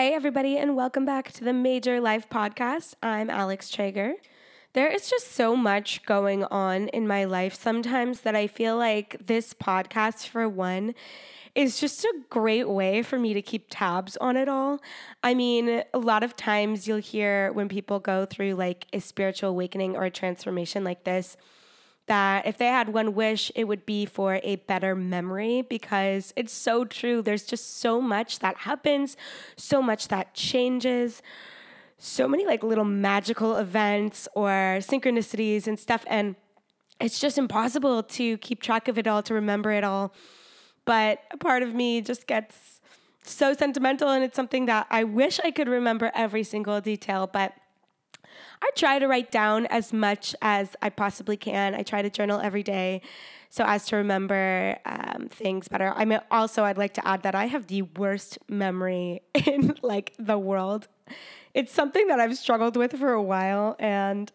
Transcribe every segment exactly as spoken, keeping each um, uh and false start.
Hey everybody, and welcome back to the Major Life Podcast. I'm alix traeger. There is just so much going on in my life sometimes that I feel like this podcast, for one, is just a great way for me to keep tabs on it all. I mean, a lot of times you'll hear when people go through like a spiritual awakening or a transformation like this, that if they had one wish, it would be for a better memory, because it's so true. There's just so much that happens, so much that changes, so many like little magical events or synchronicities and stuff. And it's just impossible to keep track of it all, to remember it all. But a part of me just gets so sentimental, and it's something that I wish I could remember every single detail, but I try to write down as much as I possibly can. I try to journal every day so as to remember um, things better. I mean, also, I'd like to add that I have the worst memory in like the world. It's something that I've struggled with for a while, and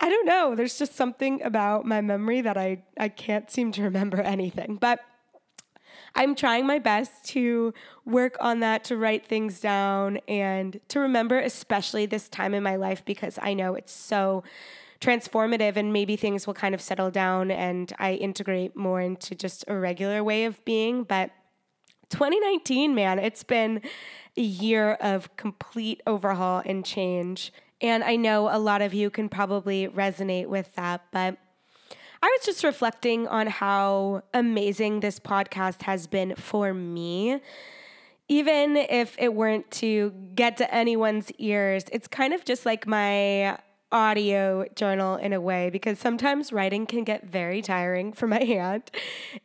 I don't know. There's just something about my memory that I, I can't seem to remember anything, but I'm trying my best to work on that, to write things down and to remember, especially this time in my life, because I know it's so transformative, and maybe things will kind of settle down and I integrate more into just a regular way of being. But twenty nineteen, man, it's been a year of complete overhaul and change. And I know a lot of you can probably resonate with that, but I was just reflecting on how amazing this podcast has been for me. Even if it weren't to get to anyone's ears, it's kind of just like my audio journal in a way, because sometimes writing can get very tiring for my hand.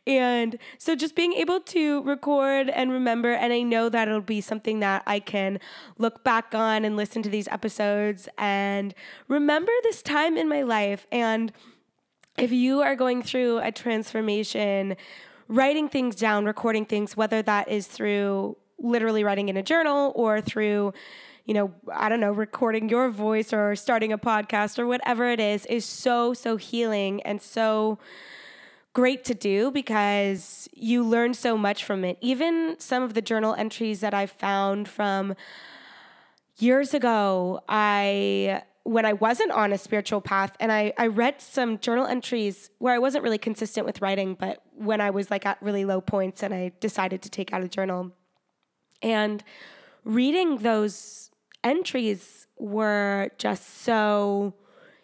And so just being able to record and remember, and I know that it'll be something that I can look back on and listen to these episodes and remember this time in my life. And if you are going through a transformation, writing things down, recording things, whether that is through literally writing in a journal or through, you know, I don't know, recording your voice or starting a podcast or whatever it is, is so, so healing and so great to do, because you learn so much from it. Even some of the journal entries that I found from years ago, I... when I wasn't on a spiritual path, and I, I read some journal entries where I wasn't really consistent with writing, but when I was like at really low points and I decided to take out a journal, and reading those entries were just so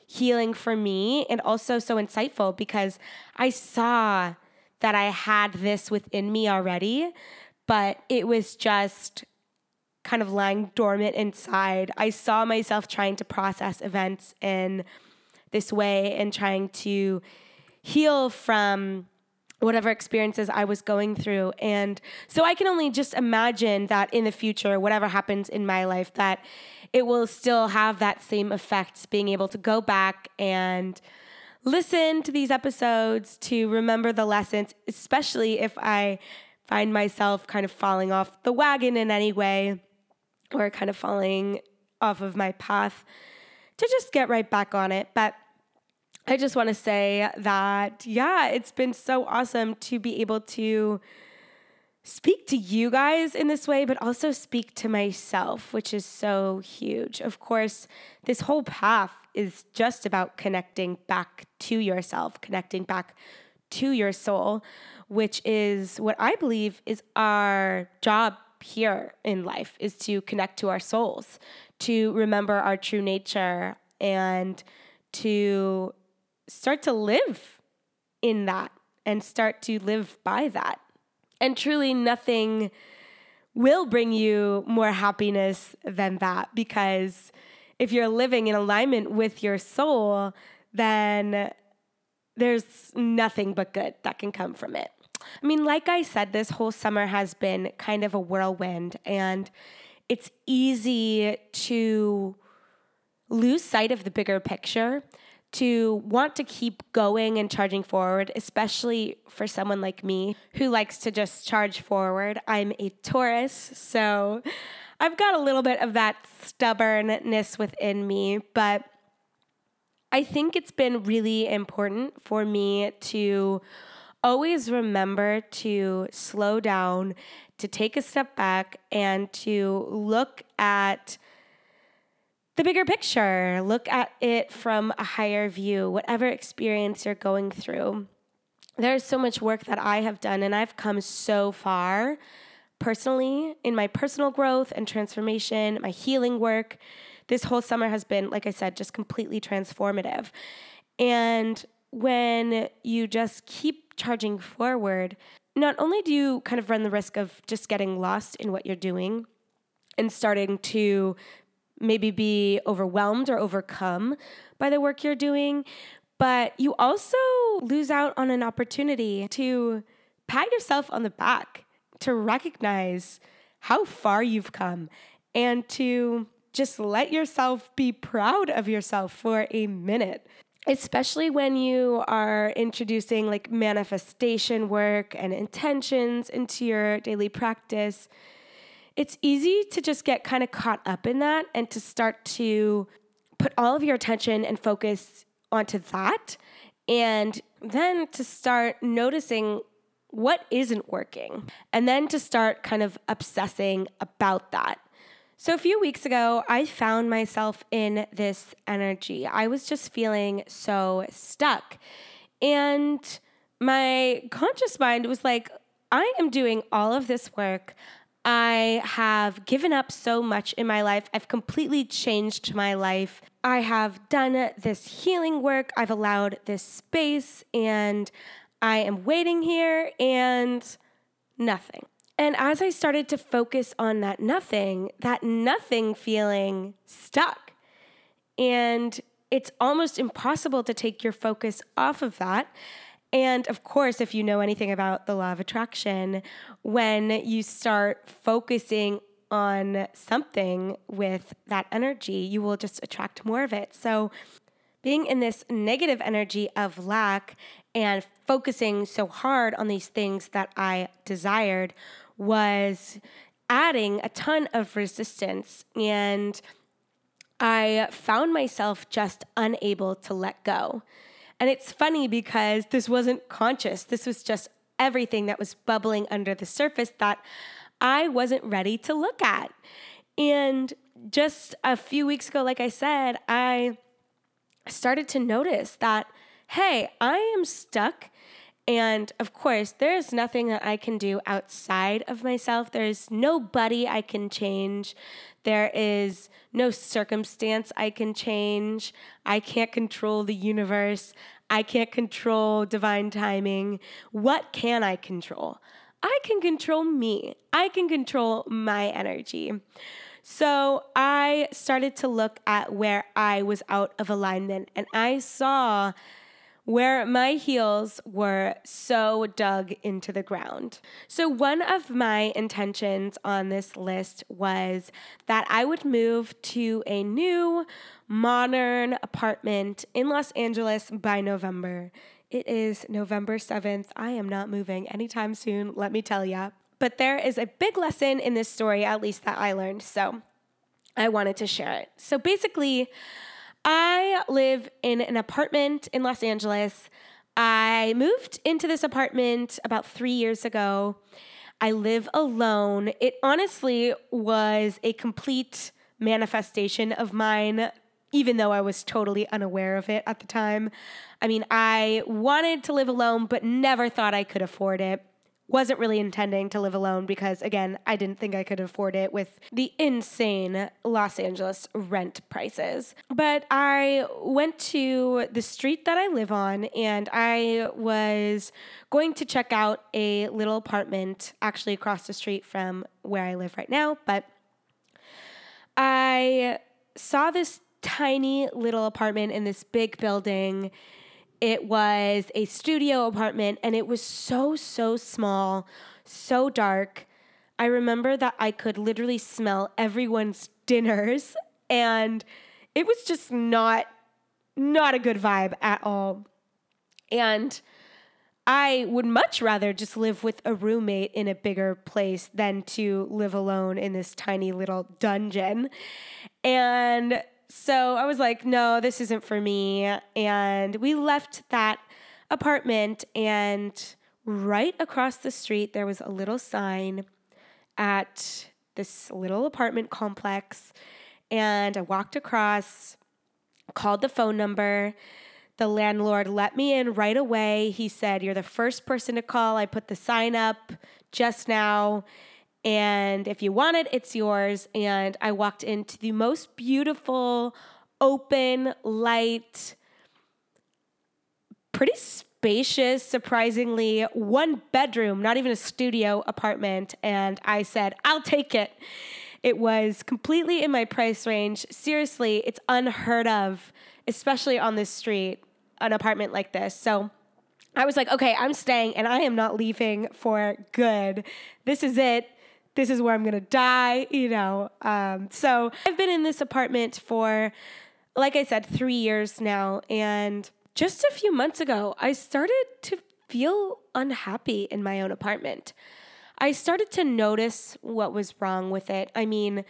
healing for me and also so insightful, because I saw that I had this within me already, but it was just kind of lying dormant inside. I saw myself trying to process events in this way and trying to heal from whatever experiences I was going through. And so I can only just imagine that in the future, whatever happens in my life, that it will still have that same effect, being able to go back and listen to these episodes to remember the lessons, especially if I find myself kind of falling off the wagon in any way, or kind of falling off of my path, to just get right back on it. But I just want to say that, yeah, it's been so awesome to be able to speak to you guys in this way, but also speak to myself, which is so huge. Of course, this whole path is just about connecting back to yourself, connecting back to your soul, which is what I believe is our job here in life, is to connect to our souls, to remember our true nature, and to start to live in that and start to live by that. And truly nothing will bring you more happiness than that, because if you're living in alignment with your soul, then there's nothing but good that can come from it. I mean, like I said, this whole summer has been kind of a whirlwind, and it's easy to lose sight of the bigger picture, to want to keep going and charging forward, especially for someone like me who likes to just charge forward. I'm a Taurus, so I've got a little bit of that stubbornness within me, but I think it's been really important for me to always remember to slow down, to take a step back and to look at the bigger picture, look at it from a higher view, whatever experience you're going through. There's so much work that I have done, and I've come so far personally in my personal growth and transformation, my healing work. This whole summer has been, like I said, just completely transformative. And when you just keep charging forward, not only do you kind of run the risk of just getting lost in what you're doing and starting to maybe be overwhelmed or overcome by the work you're doing, but you also lose out on an opportunity to pat yourself on the back, to recognize how far you've come, and to just let yourself be proud of yourself for a minute. Especially when you are introducing like manifestation work and intentions into your daily practice, it's easy to just get kind of caught up in that and to start to put all of your attention and focus onto that, and then to start noticing what isn't working, and then to start kind of obsessing about that. So a few weeks ago, I found myself in this energy. I was just feeling so stuck. And my conscious mind was like, I am doing all of this work. I have given up so much in my life. I've completely changed my life. I have done this healing work. I've allowed this space, and I am waiting here and nothing. And as I started to focus on that nothing, that nothing feeling stuck. And it's almost impossible to take your focus off of that. And of course, if you know anything about the law of attraction, when you start focusing on something with that energy, you will just attract more of it. So being in this negative energy of lack and focusing so hard on these things that I desired was adding a ton of resistance, and I found myself just unable to let go. And it's funny because this wasn't conscious. This was just everything that was bubbling under the surface that I wasn't ready to look at. And just a few weeks ago, like I said, I started to notice that, hey, I am stuck. And of course, there's nothing that I can do outside of myself. There's nobody I can change. There is no circumstance I can change. I can't control the universe. I can't control divine timing. What can I control? I can control me. I can control my energy. So I started to look at where I was out of alignment, and I saw where my heels were so dug into the ground. So one of my intentions on this list was that I would move to a new modern apartment in Los Angeles by November. It is November seventh. I am not moving anytime soon, let me tell ya. But there is a big lesson in this story, at least that I learned, so I wanted to share it. So basically, I live in an apartment in Los Angeles. I moved into this apartment about three years ago. I live alone. It honestly was a complete manifestation of mine, even though I was totally unaware of it at the time. I mean, I wanted to live alone, but never thought I could afford it. Wasn't really intending to live alone because, again, I didn't think I could afford it with the insane Los Angeles rent prices. But I went to the street that I live on, and I was going to check out a little apartment actually across the street from where I live right now. But I saw this tiny little apartment in this big building. It was a studio apartment, and it was so, so small, so dark. I remember that I could literally smell everyone's dinners, and it was just not, not a good vibe at all. And I would much rather just live with a roommate in a bigger place than to live alone in this tiny little dungeon. And so I was like, no, this isn't for me. And we left that apartment, and right across the street, there was a little sign at this little apartment complex, and I walked across, called the phone number. The landlord let me in right away. He said, "You're the first person to call. I put the sign up just now. And if you want it, it's yours." And I walked into the most beautiful, open, light, pretty spacious, surprisingly, one bedroom, not even a studio apartment. And I said, "I'll take it." It was completely in my price range. Seriously, it's unheard of, especially on this street, an apartment like this. So I was like, okay, I'm staying and I am not leaving for good. This is it. This is where I'm going to die, you know. Um, so I've been in this apartment for, like I said, three years now. And just a few months ago, I started to feel unhappy in my own apartment. I started to notice what was wrong with it. I mean,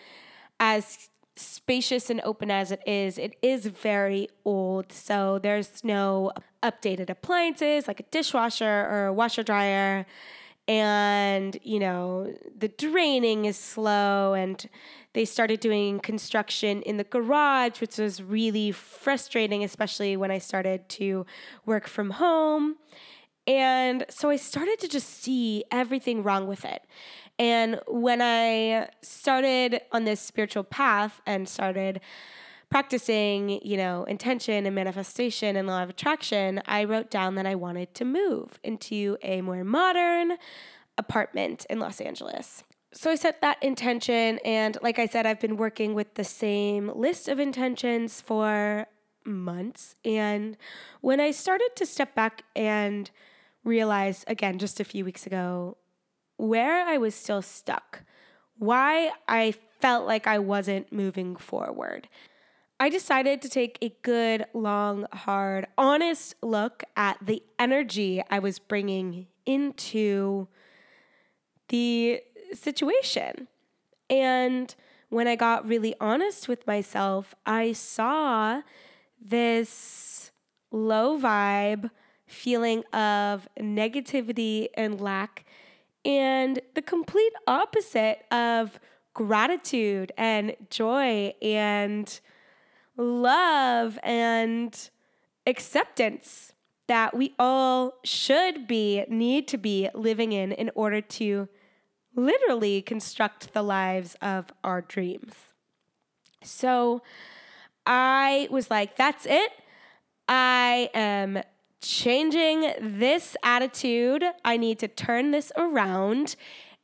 as spacious and open as it is, it is very old. So there's no updated appliances like a dishwasher or a washer dryer. And, you know, the draining is slow, and they started doing construction in the garage, which was really frustrating, especially when I started to work from home. And so I started to just see everything wrong with it. And when I started on this spiritual path and started practicing, you know, intention and manifestation and law of attraction, I wrote down that I wanted to move into a more modern apartment in Los Angeles. So I set that intention. And like I said, I've been working with the same list of intentions for months. And when I started to step back and realize, again, just a few weeks ago, where I was still stuck, why I felt like I wasn't moving forward, I decided to take a good, long, hard, honest look at the energy I was bringing into the situation. And when I got really honest with myself, I saw this low vibe feeling of negativity and lack, and the complete opposite of gratitude and joy and love and acceptance that we all should be, need to be living in in order to literally construct the lives of our dreams. So I was like, that's it. I am changing this attitude. I need to turn this around,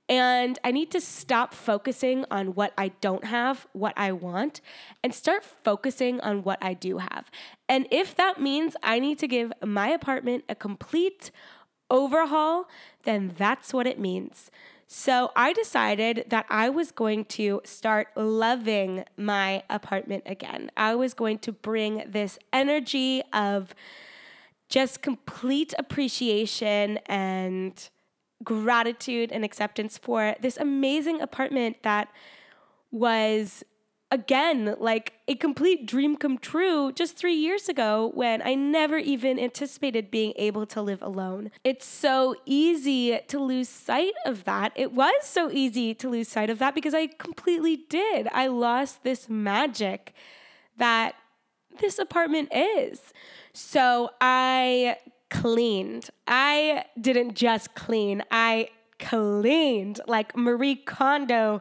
and I need to stop focusing on what I don't have, what I want, and start focusing on what I do have. And if that means I need to give my apartment a complete overhaul, then that's what it means. So I decided that I was going to start loving my apartment again. I was going to bring this energy of just complete appreciation and gratitude and acceptance for this amazing apartment that was, again, like a complete dream come true just three years ago when I never even anticipated being able to live alone. It's so easy to lose sight of that. It was so easy to lose sight of that because I completely did. I lost this magic that this apartment is. So I cleaned. I didn't just clean. I cleaned like Marie Kondo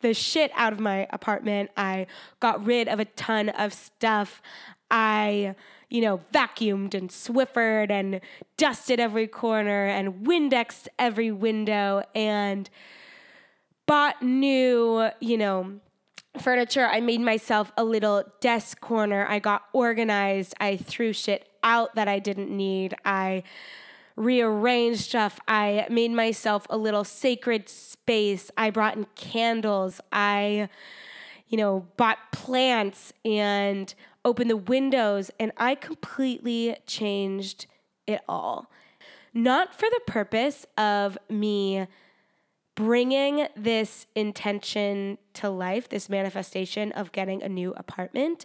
the shit out of my apartment. I got rid of a ton of stuff. I, you know, vacuumed and Swiffered and dusted every corner and Windexed every window and bought new, you know, furniture. I made myself a little desk corner. I got organized. I threw shit out that I didn't need. I rearranged stuff. I made myself a little sacred space. I brought in candles. I, you know, bought plants and opened the windows, and I completely changed it all. Not for the purpose of me bringing this intention to life, this manifestation of getting a new apartment,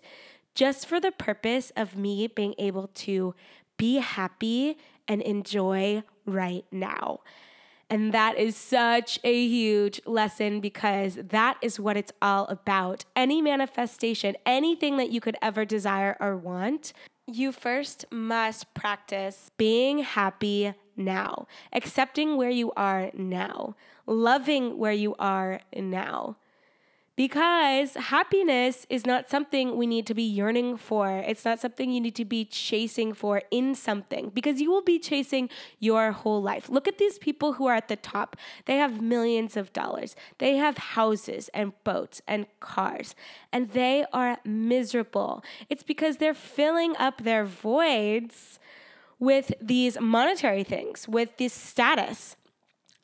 just for the purpose of me being able to be happy and enjoy right now. And that is such a huge lesson, because that is what it's all about. Any manifestation, anything that you could ever desire or want, you first must practice being happy now, accepting where you are now, loving where you are now. Because happiness is not something we need to be yearning for. It's not something you need to be chasing for in something, because you will be chasing your whole life. Look at these people who are at the top. They have millions of dollars. They have houses and boats and cars, and they are miserable. It's because they're filling up their voids with these monetary things, with this status.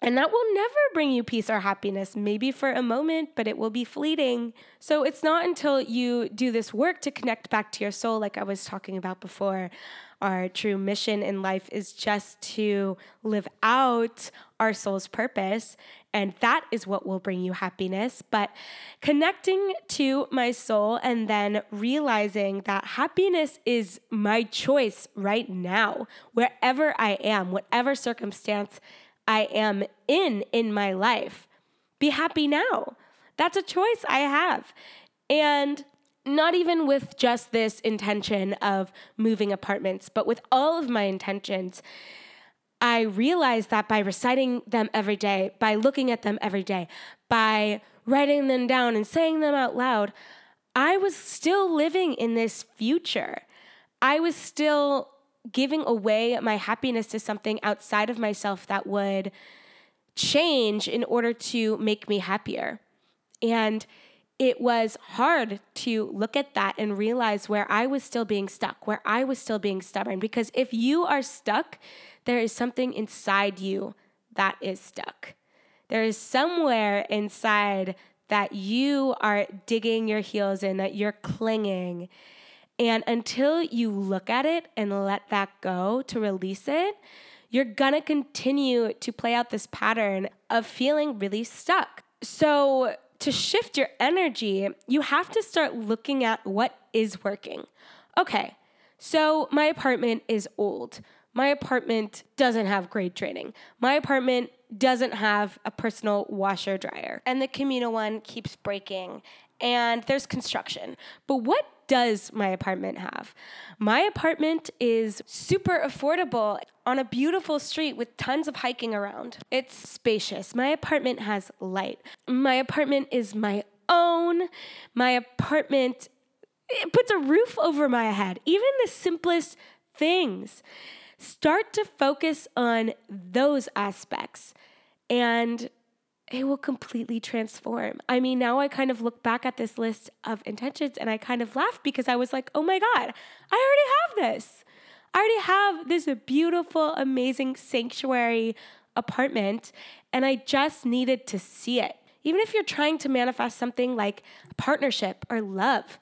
And that will never bring you peace or happiness, maybe for a moment, but it will be fleeting. So it's not until you do this work to connect back to your soul, like I was talking about before. Our true mission in life is just to live out our soul's purpose, and that is what will bring you happiness. But connecting to my soul and then realizing that happiness is my choice right now, wherever I am, whatever circumstance I am in in my life. Be happy now. That's a choice I have. And not even with just this intention of moving apartments, but with all of my intentions, I realized that by reciting them every day, by looking at them every day, by writing them down and saying them out loud, I was still living in this future. I was still giving away my happiness to something outside of myself that would change in order to make me happier. And it was hard to look at that and realize where I was still being stuck, where I was still being stubborn. Because if you are stuck, there is something inside you that is stuck. There is somewhere inside that you are digging your heels in, that you're clinging. And until you look at it and let that go to release it, you're gonna continue to play out this pattern of feeling really stuck. So to shift your energy, you have to start looking at what is working. Okay, so my apartment is old. My apartment doesn't have grade training. My apartment doesn't have a personal washer dryer. And the communal one keeps breaking. And there's construction. But what does my apartment have? My apartment is super affordable on a beautiful street with tons of hiking around. It's spacious. My apartment has light. My apartment is my own. My apartment, it puts a roof over my head. Even the simplest things. Start to focus on those aspects, and it will completely transform. I mean, now I kind of look back at this list of intentions and I kind of laugh, because I was like, oh my God, I already have this. I already have this beautiful, amazing sanctuary apartment, and I just needed to see it. Even if you're trying to manifest something like partnership or love,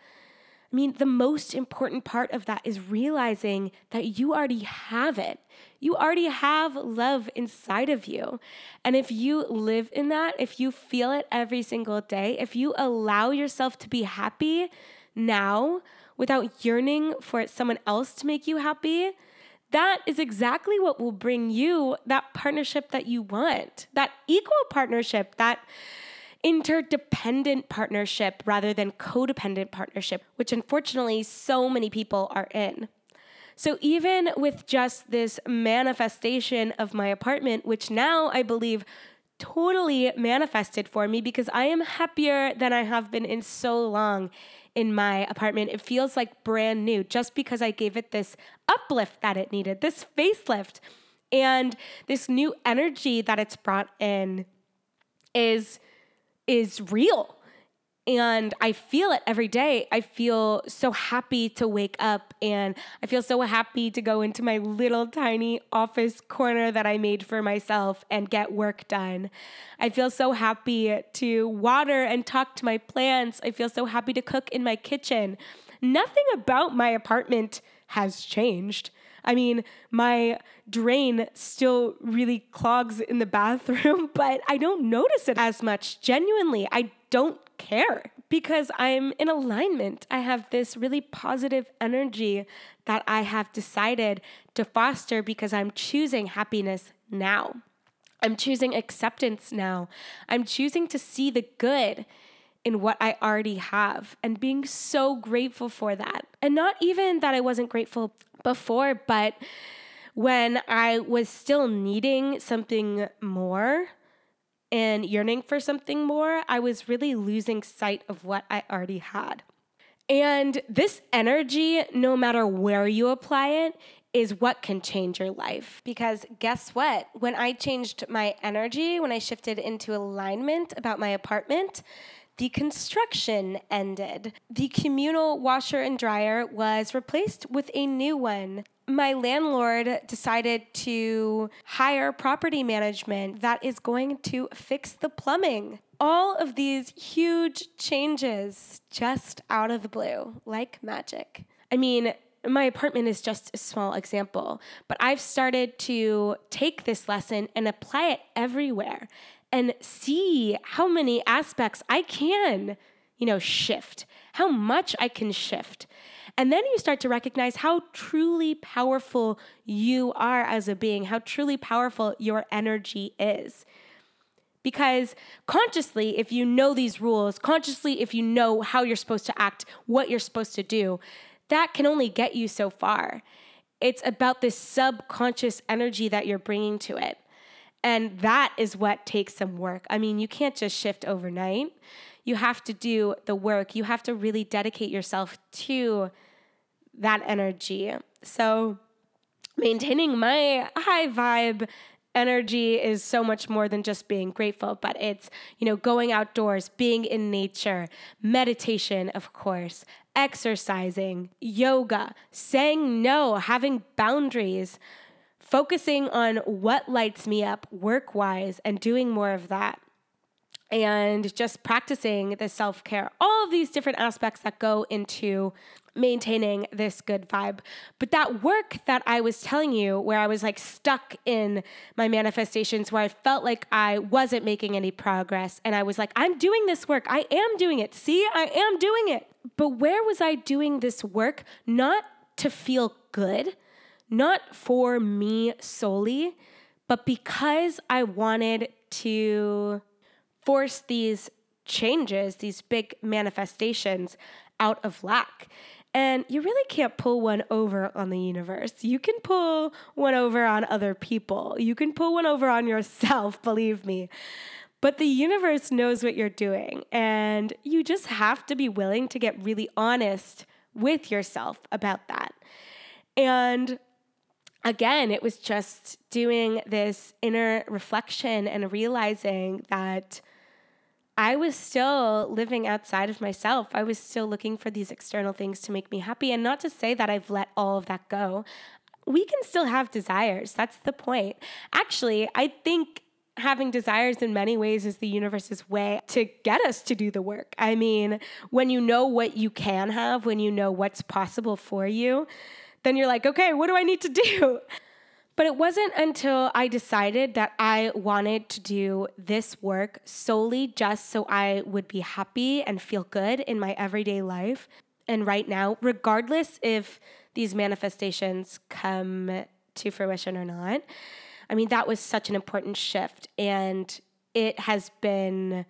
I mean, the most important part of that is realizing that you already have it. You already have love inside of you. And if you live in that, if you feel it every single day, if you allow yourself to be happy now without yearning for someone else to make you happy, that is exactly what will bring you that partnership that you want, that equal partnership, that interdependent partnership rather than codependent partnership, which unfortunately so many people are in. So even with just this manifestation of my apartment, which now I believe totally manifested for me, because I am happier than I have been in so long in my apartment. It feels like brand new just because I gave it this uplift that it needed, this facelift, and this new energy that it's brought in is is real. And I feel it every day. I feel so happy to wake up, and I feel so happy to go into my little tiny office corner that I made for myself and get work done. I feel so happy to water and talk to my plants. I feel so happy to cook in my kitchen. Nothing about my apartment has changed. I mean, my drain still really clogs in the bathroom, but I don't notice it as much. Genuinely, I don't care, because I'm in alignment. I have this really positive energy that I have decided to foster because I'm choosing happiness now. I'm choosing acceptance now. I'm choosing to see the good in what I already have and being so grateful for that. And not even that I wasn't grateful before, but when I was still needing something more and yearning for something more, I was really losing sight of what I already had. And this energy, no matter where you apply it, is what can change your life. Because guess what? When I changed my energy, when I shifted into alignment about my apartment, the construction ended. The communal washer and dryer was replaced with a new one. My landlord decided to hire property management that is going to fix the plumbing. All of these huge changes just out of the blue, like magic. I mean, my apartment is just a small example, but I've started to take this lesson and apply it everywhere and see how many aspects I can, you know, shift, how much I can shift. And then you start to recognize how truly powerful you are as a being, how truly powerful your energy is. Because consciously, if you know these rules, consciously, if you know how you're supposed to act, what you're supposed to do, that can only get you so far. It's about this subconscious energy that you're bringing to it. And that is what takes some work. I mean, you can't just shift overnight. You have to do the work. You have to really dedicate yourself to that energy. So maintaining my high vibe energy is so much more than just being grateful, but it's, you know, going outdoors, being in nature, meditation, of course, exercising, yoga, saying no, having boundaries, focusing on what lights me up work-wise and doing more of that, and just practicing the self-care, all of these different aspects that go into maintaining this good vibe. But that work that I was telling you, where I was like stuck in my manifestations, where I felt like I wasn't making any progress, and I was like, I'm doing this work. I am doing it. See, I am doing it. But where was I doing this work? Not to feel good, not for me solely, but because I wanted to force these changes, these big manifestations out of lack. And you really can't pull one over on the universe. You can pull one over on other people. You can pull one over on yourself, believe me. But the universe knows what you're doing. And you just have to be willing to get really honest with yourself about that. And again, it was just doing this inner reflection and realizing that I was still living outside of myself. I was still looking for these external things to make me happy. And not to say that I've let all of that go. We can still have desires. That's the point. Actually, I think having desires in many ways is the universe's way to get us to do the work. I mean, when you know what you can have, when you know what's possible for you, then you're like, okay, what do I need to do? But it wasn't until I decided that I wanted to do this work solely just so I would be happy and feel good in my everyday life. And right now, regardless if these manifestations come to fruition or not, I mean, that was such an important shift. And it has been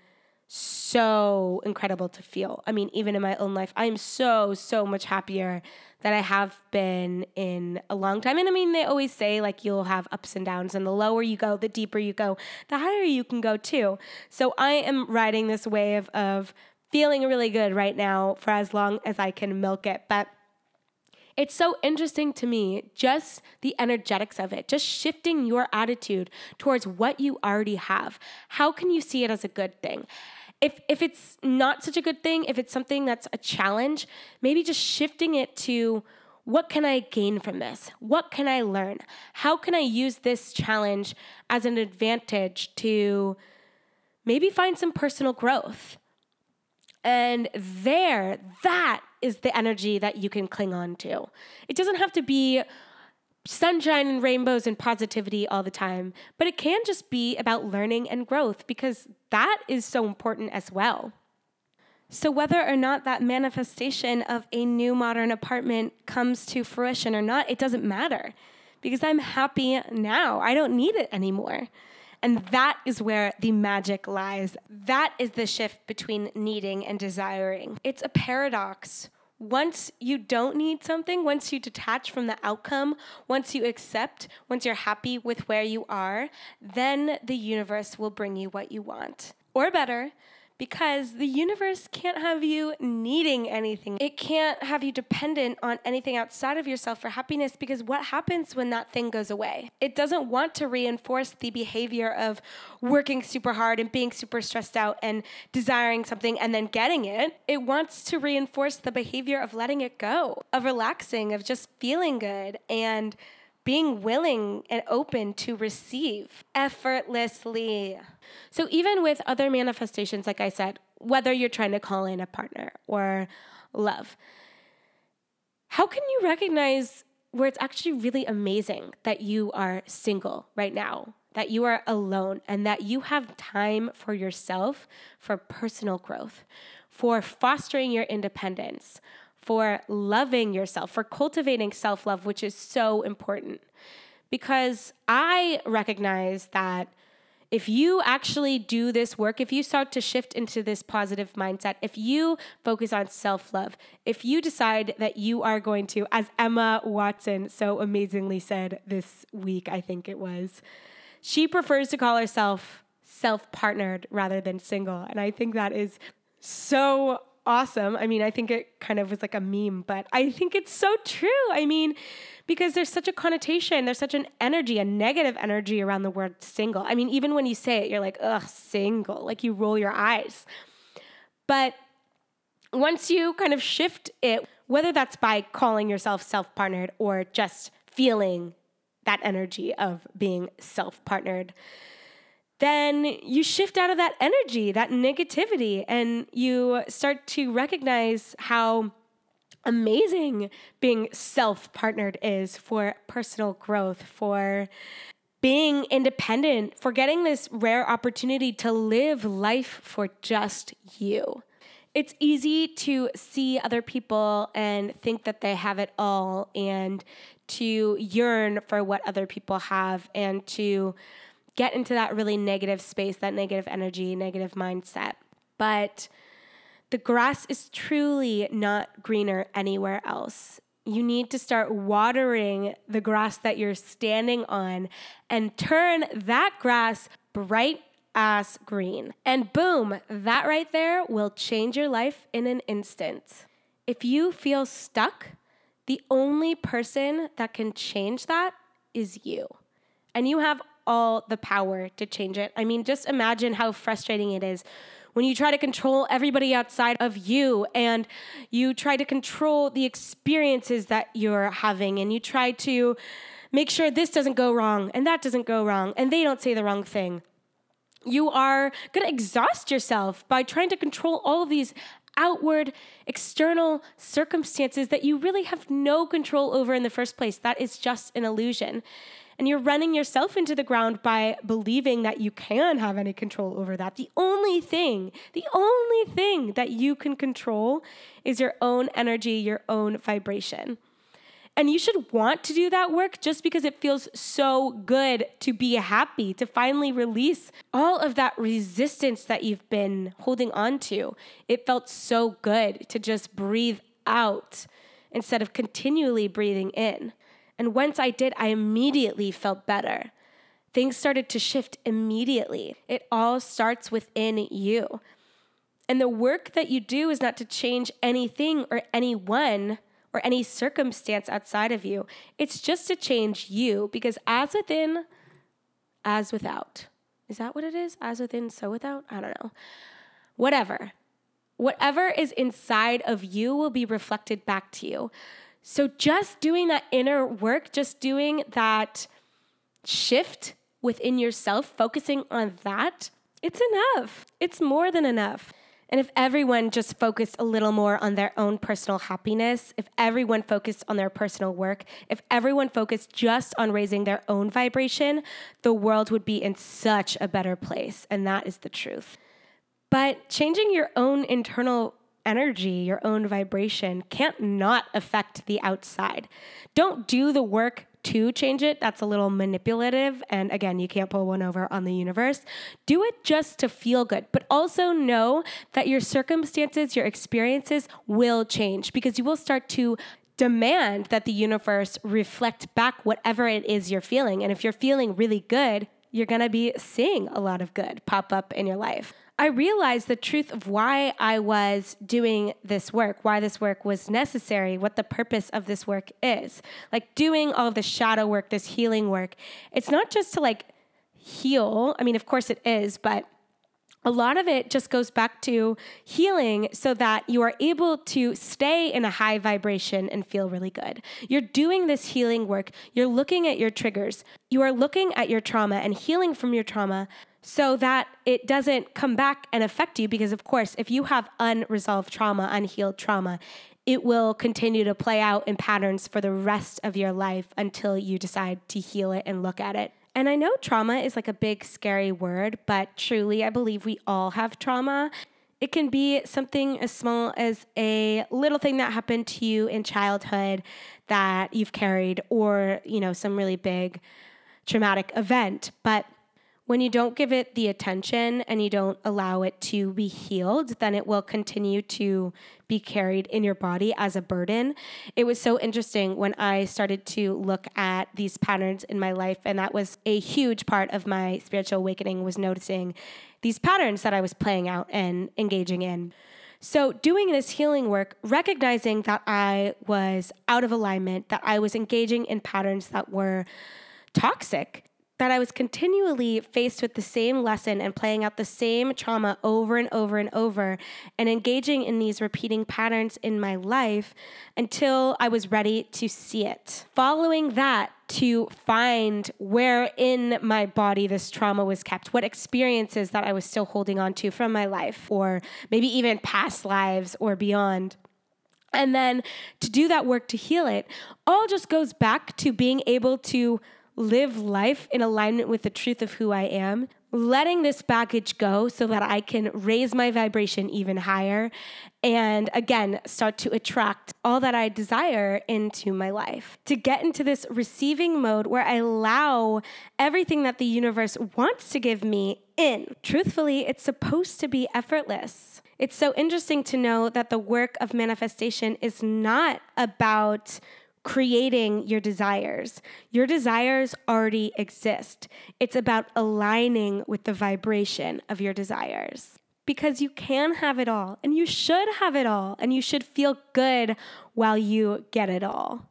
so incredible to feel. I mean, even in my own life, I'm so, so much happier than I have been in a long time. And I mean, they always say like you'll have ups and downs, and the lower you go, the deeper you go, the higher you can go too. So I am riding this wave of feeling really good right now for as long as I can milk it. But it's so interesting to me, just the energetics of it, just shifting your attitude towards what you already have. How can you see it as a good thing? If if it's not such a good thing, if it's something that's a challenge, maybe just shifting it to what can I gain from this? What can I learn? How can I use this challenge as an advantage to maybe find some personal growth? And there, that is the energy that you can cling on to. It doesn't have to be sunshine and rainbows and positivity all the time, but it can just be about learning and growth, because that is so important as well. So whether or not that manifestation of a new modern apartment comes to fruition or not, it doesn't matter, because I'm happy now. I don't need it anymore. And that is where the magic lies. That is the shift between needing and desiring. It's a paradox. Once you don't need something, once you detach from the outcome, once you accept, once you're happy with where you are, then the universe will bring you what you want. Or better, because the universe can't have you needing anything. It can't have you dependent on anything outside of yourself for happiness, because what happens when that thing goes away? It doesn't want to reinforce the behavior of working super hard and being super stressed out and desiring something and then getting it. It wants to reinforce the behavior of letting it go, of relaxing, of just feeling good and being willing and open to receive effortlessly. So even with other manifestations, like I said, whether you're trying to call in a partner or love, how can you recognize where it's actually really amazing that you are single right now, that you are alone, and that you have time for yourself, for personal growth, for fostering your independence, for loving yourself, for cultivating self-love, which is so important? Because I recognize that if you actually do this work, if you start to shift into this positive mindset, if you focus on self-love, if you decide that you are going to, as Emma Watson so amazingly said this week, I think it was, she prefers to call herself self-partnered rather than single. And I think that is so awesome. I mean, I think it kind of was like a meme, but I think it's so true. I mean, because there's such a connotation, there's such an energy, a negative energy around the word single. I mean, even when you say it, you're like, ugh, single, like you roll your eyes. But once you kind of shift it, whether that's by calling yourself self-partnered or just feeling that energy of being self-partnered, then you shift out of that energy, that negativity, and you start to recognize how amazing being self-partnered is for personal growth, for being independent, for getting this rare opportunity to live life for just you. It's easy to see other people and think that they have it all and to yearn for what other people have and to get into that really negative space, that negative energy, negative mindset. But the grass is truly not greener anywhere else. You need to start watering the grass that you're standing on and turn that grass bright ass green. And boom, that right there will change your life in an instant. If you feel stuck, the only person that can change that is you. And you have all the power to change it. I mean, just imagine how frustrating it is when you try to control everybody outside of you and you try to control the experiences that you're having and you try to make sure this doesn't go wrong and that doesn't go wrong and they don't say the wrong thing. You are going to exhaust yourself by trying to control all of these outward, external circumstances that you really have no control over in the first place. That is just an illusion. And you're running yourself into the ground by believing that you can have any control over that. The only thing, the only thing that you can control is your own energy, your own vibration. And you should want to do that work just because it feels so good to be happy, to finally release all of that resistance that you've been holding on to. It felt so good to just breathe out instead of continually breathing in. And once I did, I immediately felt better. Things started to shift immediately. It all starts within you. And the work that you do is not to change anything or anyone or any circumstance outside of you. It's just to change you, because as within, as without. Is that what it is? As within, so without? I don't know. Whatever. Whatever is inside of you will be reflected back to you. So just doing that inner work, just doing that shift within yourself, focusing on that, it's enough. It's more than enough. And if everyone just focused a little more on their own personal happiness, if everyone focused on their personal work, if everyone focused just on raising their own vibration, the world would be in such a better place. And that is the truth. But changing your own internal energy, your own vibration, can't not affect the outside. Don't do the work to change it, that's a little manipulative. And again, you can't pull one over on the universe. Do it just to feel good, but also know that your circumstances, your experiences will change, because you will start to demand that the universe reflect back whatever it is you're feeling. And if you're feeling really good, you're going to be seeing a lot of good pop up in your life. I realized the truth of why I was doing this work, why this work was necessary, what the purpose of this work is. Like doing all of the shadow work, this healing work, it's not just to like heal. I mean, of course it is, but a lot of it just goes back to healing so that you are able to stay in a high vibration and feel really good. You're doing this healing work. You're looking at your triggers. You are looking at your trauma and healing from your trauma so that it doesn't come back and affect you. Because of course, if you have unresolved trauma, unhealed trauma, it will continue to play out in patterns for the rest of your life until you decide to heal it and look at it. And I know trauma is like a big, scary word, but truly, I believe we all have trauma. It can be something as small as a little thing that happened to you in childhood that you've carried, or, you know, some really big traumatic event. But when you don't give it the attention and you don't allow it to be healed, then it will continue to be carried in your body as a burden. It was so interesting when I started to look at these patterns in my life, and that was a huge part of my spiritual awakening, was noticing these patterns that I was playing out and engaging in. So doing this healing work, recognizing that I was out of alignment, that I was engaging in patterns that were toxic, that I was continually faced with the same lesson and playing out the same trauma over and over and over, and engaging in these repeating patterns in my life until I was ready to see it. Following that, to find where in my body this trauma was kept, what experiences that I was still holding on to from my life, or maybe even past lives or beyond. And then to do that work to heal it, all just goes back to being able to live life in alignment with the truth of who I am, letting this baggage go so that I can raise my vibration even higher and, again, start to attract all that I desire into my life. To get into this receiving mode where I allow everything that the universe wants to give me in. Truthfully, it's supposed to be effortless. It's so interesting to know that the work of manifestation is not about creating your desires. Your desires already exist. It's about aligning with the vibration of your desires, because you can have it all, and you should have it all, and you should feel good while you get it all.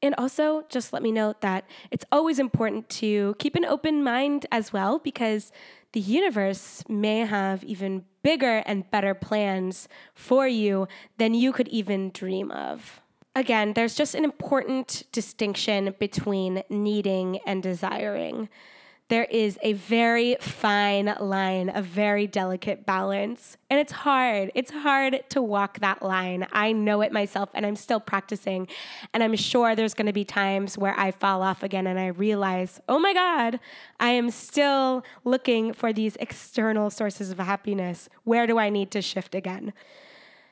And also, just let me note that it's always important to keep an open mind as well, because the universe may have even bigger and better plans for you than you could even dream of. Again, there's just an important distinction between needing and desiring. There is a very fine line, a very delicate balance, and it's hard. It's hard to walk that line. I know it myself, and I'm still practicing, and I'm sure there's going to be times where I fall off again and I realize, oh my God, I am still looking for these external sources of happiness. Where do I need to shift again?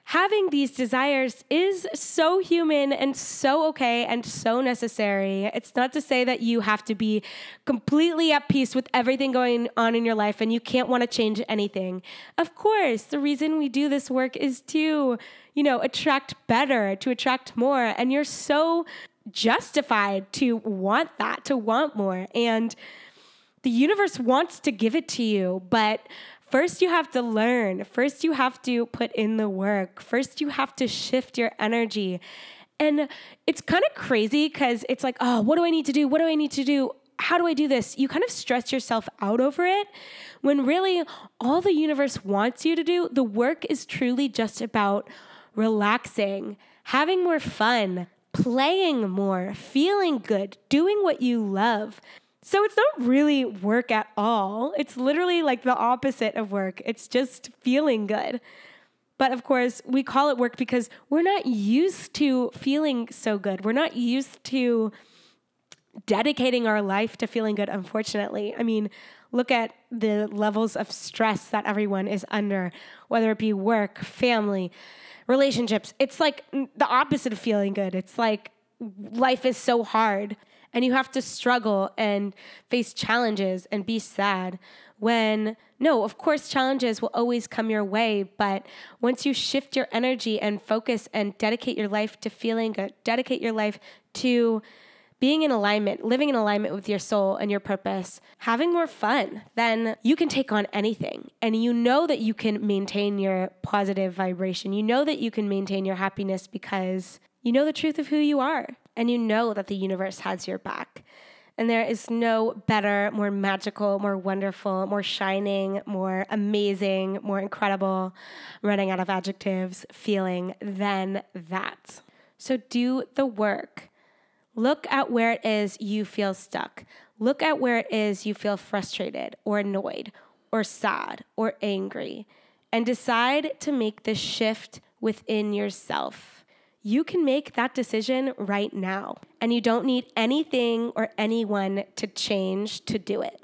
Having these desires is so human and so okay and so necessary. It's not to say that you have to be completely at peace with everything going on in your life and you can't want to change anything. Of course, the reason we do this work is to, you know, attract better, to attract more. And you're so justified to want that, to want more. And the universe wants to give it to you, but first, you have to learn. First, you have to put in the work. First, you have to shift your energy. And it's kind of crazy because it's like, oh, what do I need to do? What do I need to do? How do I do this? You kind of stress yourself out over it when really all the universe wants you to do, the work is truly just about relaxing, having more fun, playing more, feeling good, doing what you love. So it's not really work at all. It's literally like the opposite of work. It's just feeling good. But of course, we call it work because we're not used to feeling so good. We're not used to dedicating our life to feeling good, unfortunately. I mean, look at the levels of stress that everyone is under, whether it be work, family, relationships. It's like the opposite of feeling good. It's like life is so hard. and you have to struggle and face challenges and be sad when, no, of course, challenges will always come your way. But once you shift your energy and focus and dedicate your life to feeling good, dedicate your life to being in alignment, living in alignment with your soul and your purpose, having more fun, then you can take on anything. And you know that you can maintain your positive vibration. You know that you can maintain your happiness because you know the truth of who you are. And you know that the universe has your back. And there is no better, more magical, more wonderful, more shining, more amazing, more incredible, running out of adjectives, feeling than that. So do the work. Look at where it is you feel stuck. Look at where it is you feel frustrated or annoyed or sad or angry, and decide to make the shift within yourself. You can make that decision right now, and you don't need anything or anyone to change to do it.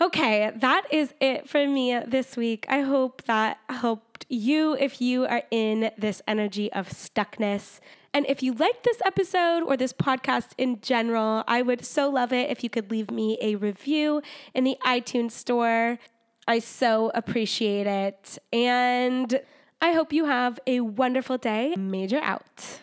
Okay, that is it for me this week. I hope that helped you if you are in this energy of stuckness. And if you liked this episode or this podcast in general, I would so love it if you could leave me a review in the iTunes store. I so appreciate it. And I hope you have a wonderful day. Major out.